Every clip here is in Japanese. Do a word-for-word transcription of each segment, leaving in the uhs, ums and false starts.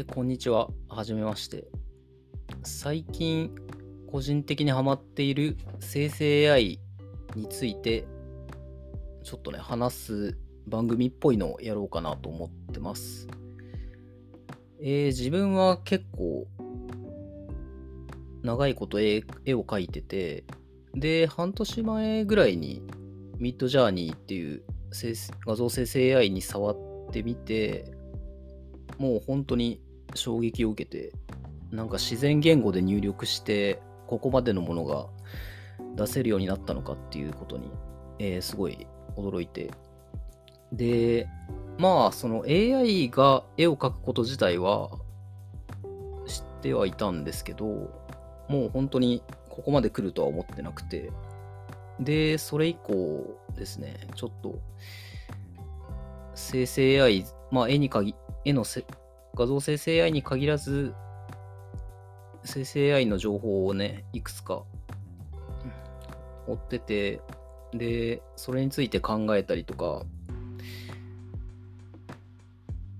えー、こんにちは。はじめまして。最近、個人的にハマっている生成 エーアイ について、ちょっとね、話す番組っぽいのをやろうかなと思ってます。えー、自分は結構、長いこと絵、絵を描いてて、で、半年前ぐらいに、ミッドジャーニーっていう画像生成 エーアイ に触ってみて、もう本当に衝撃を受けて、なんか自然言語で入力してここまでのものが出せるようになったのかっていうことに、えー、すごい驚いて、でまあその エーアイ が絵を描くこと自体は知ってはいたんですけど、もう本当にここまで来るとは思ってなくて、でそれ以降ですね、ちょっと生成 エーアイ、まあ絵に限って絵のせ画像生成 エーアイ に限らず、生成 エーアイ の情報をね、いくつか追ってて、で、それについて考えたりとか、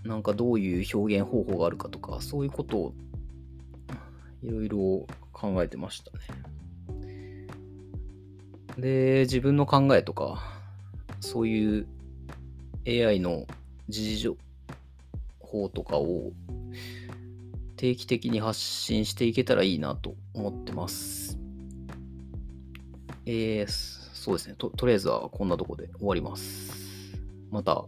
なんかどういう表現方法があるかとか、そういうことをいろいろ考えてましたね。で、自分の考えとか、そういう エーアイ の事情、方とかを定期的に発信していけたらいいなと思ってます。えー、そうですね。と、とりあえずはこんなとこで終わります。また。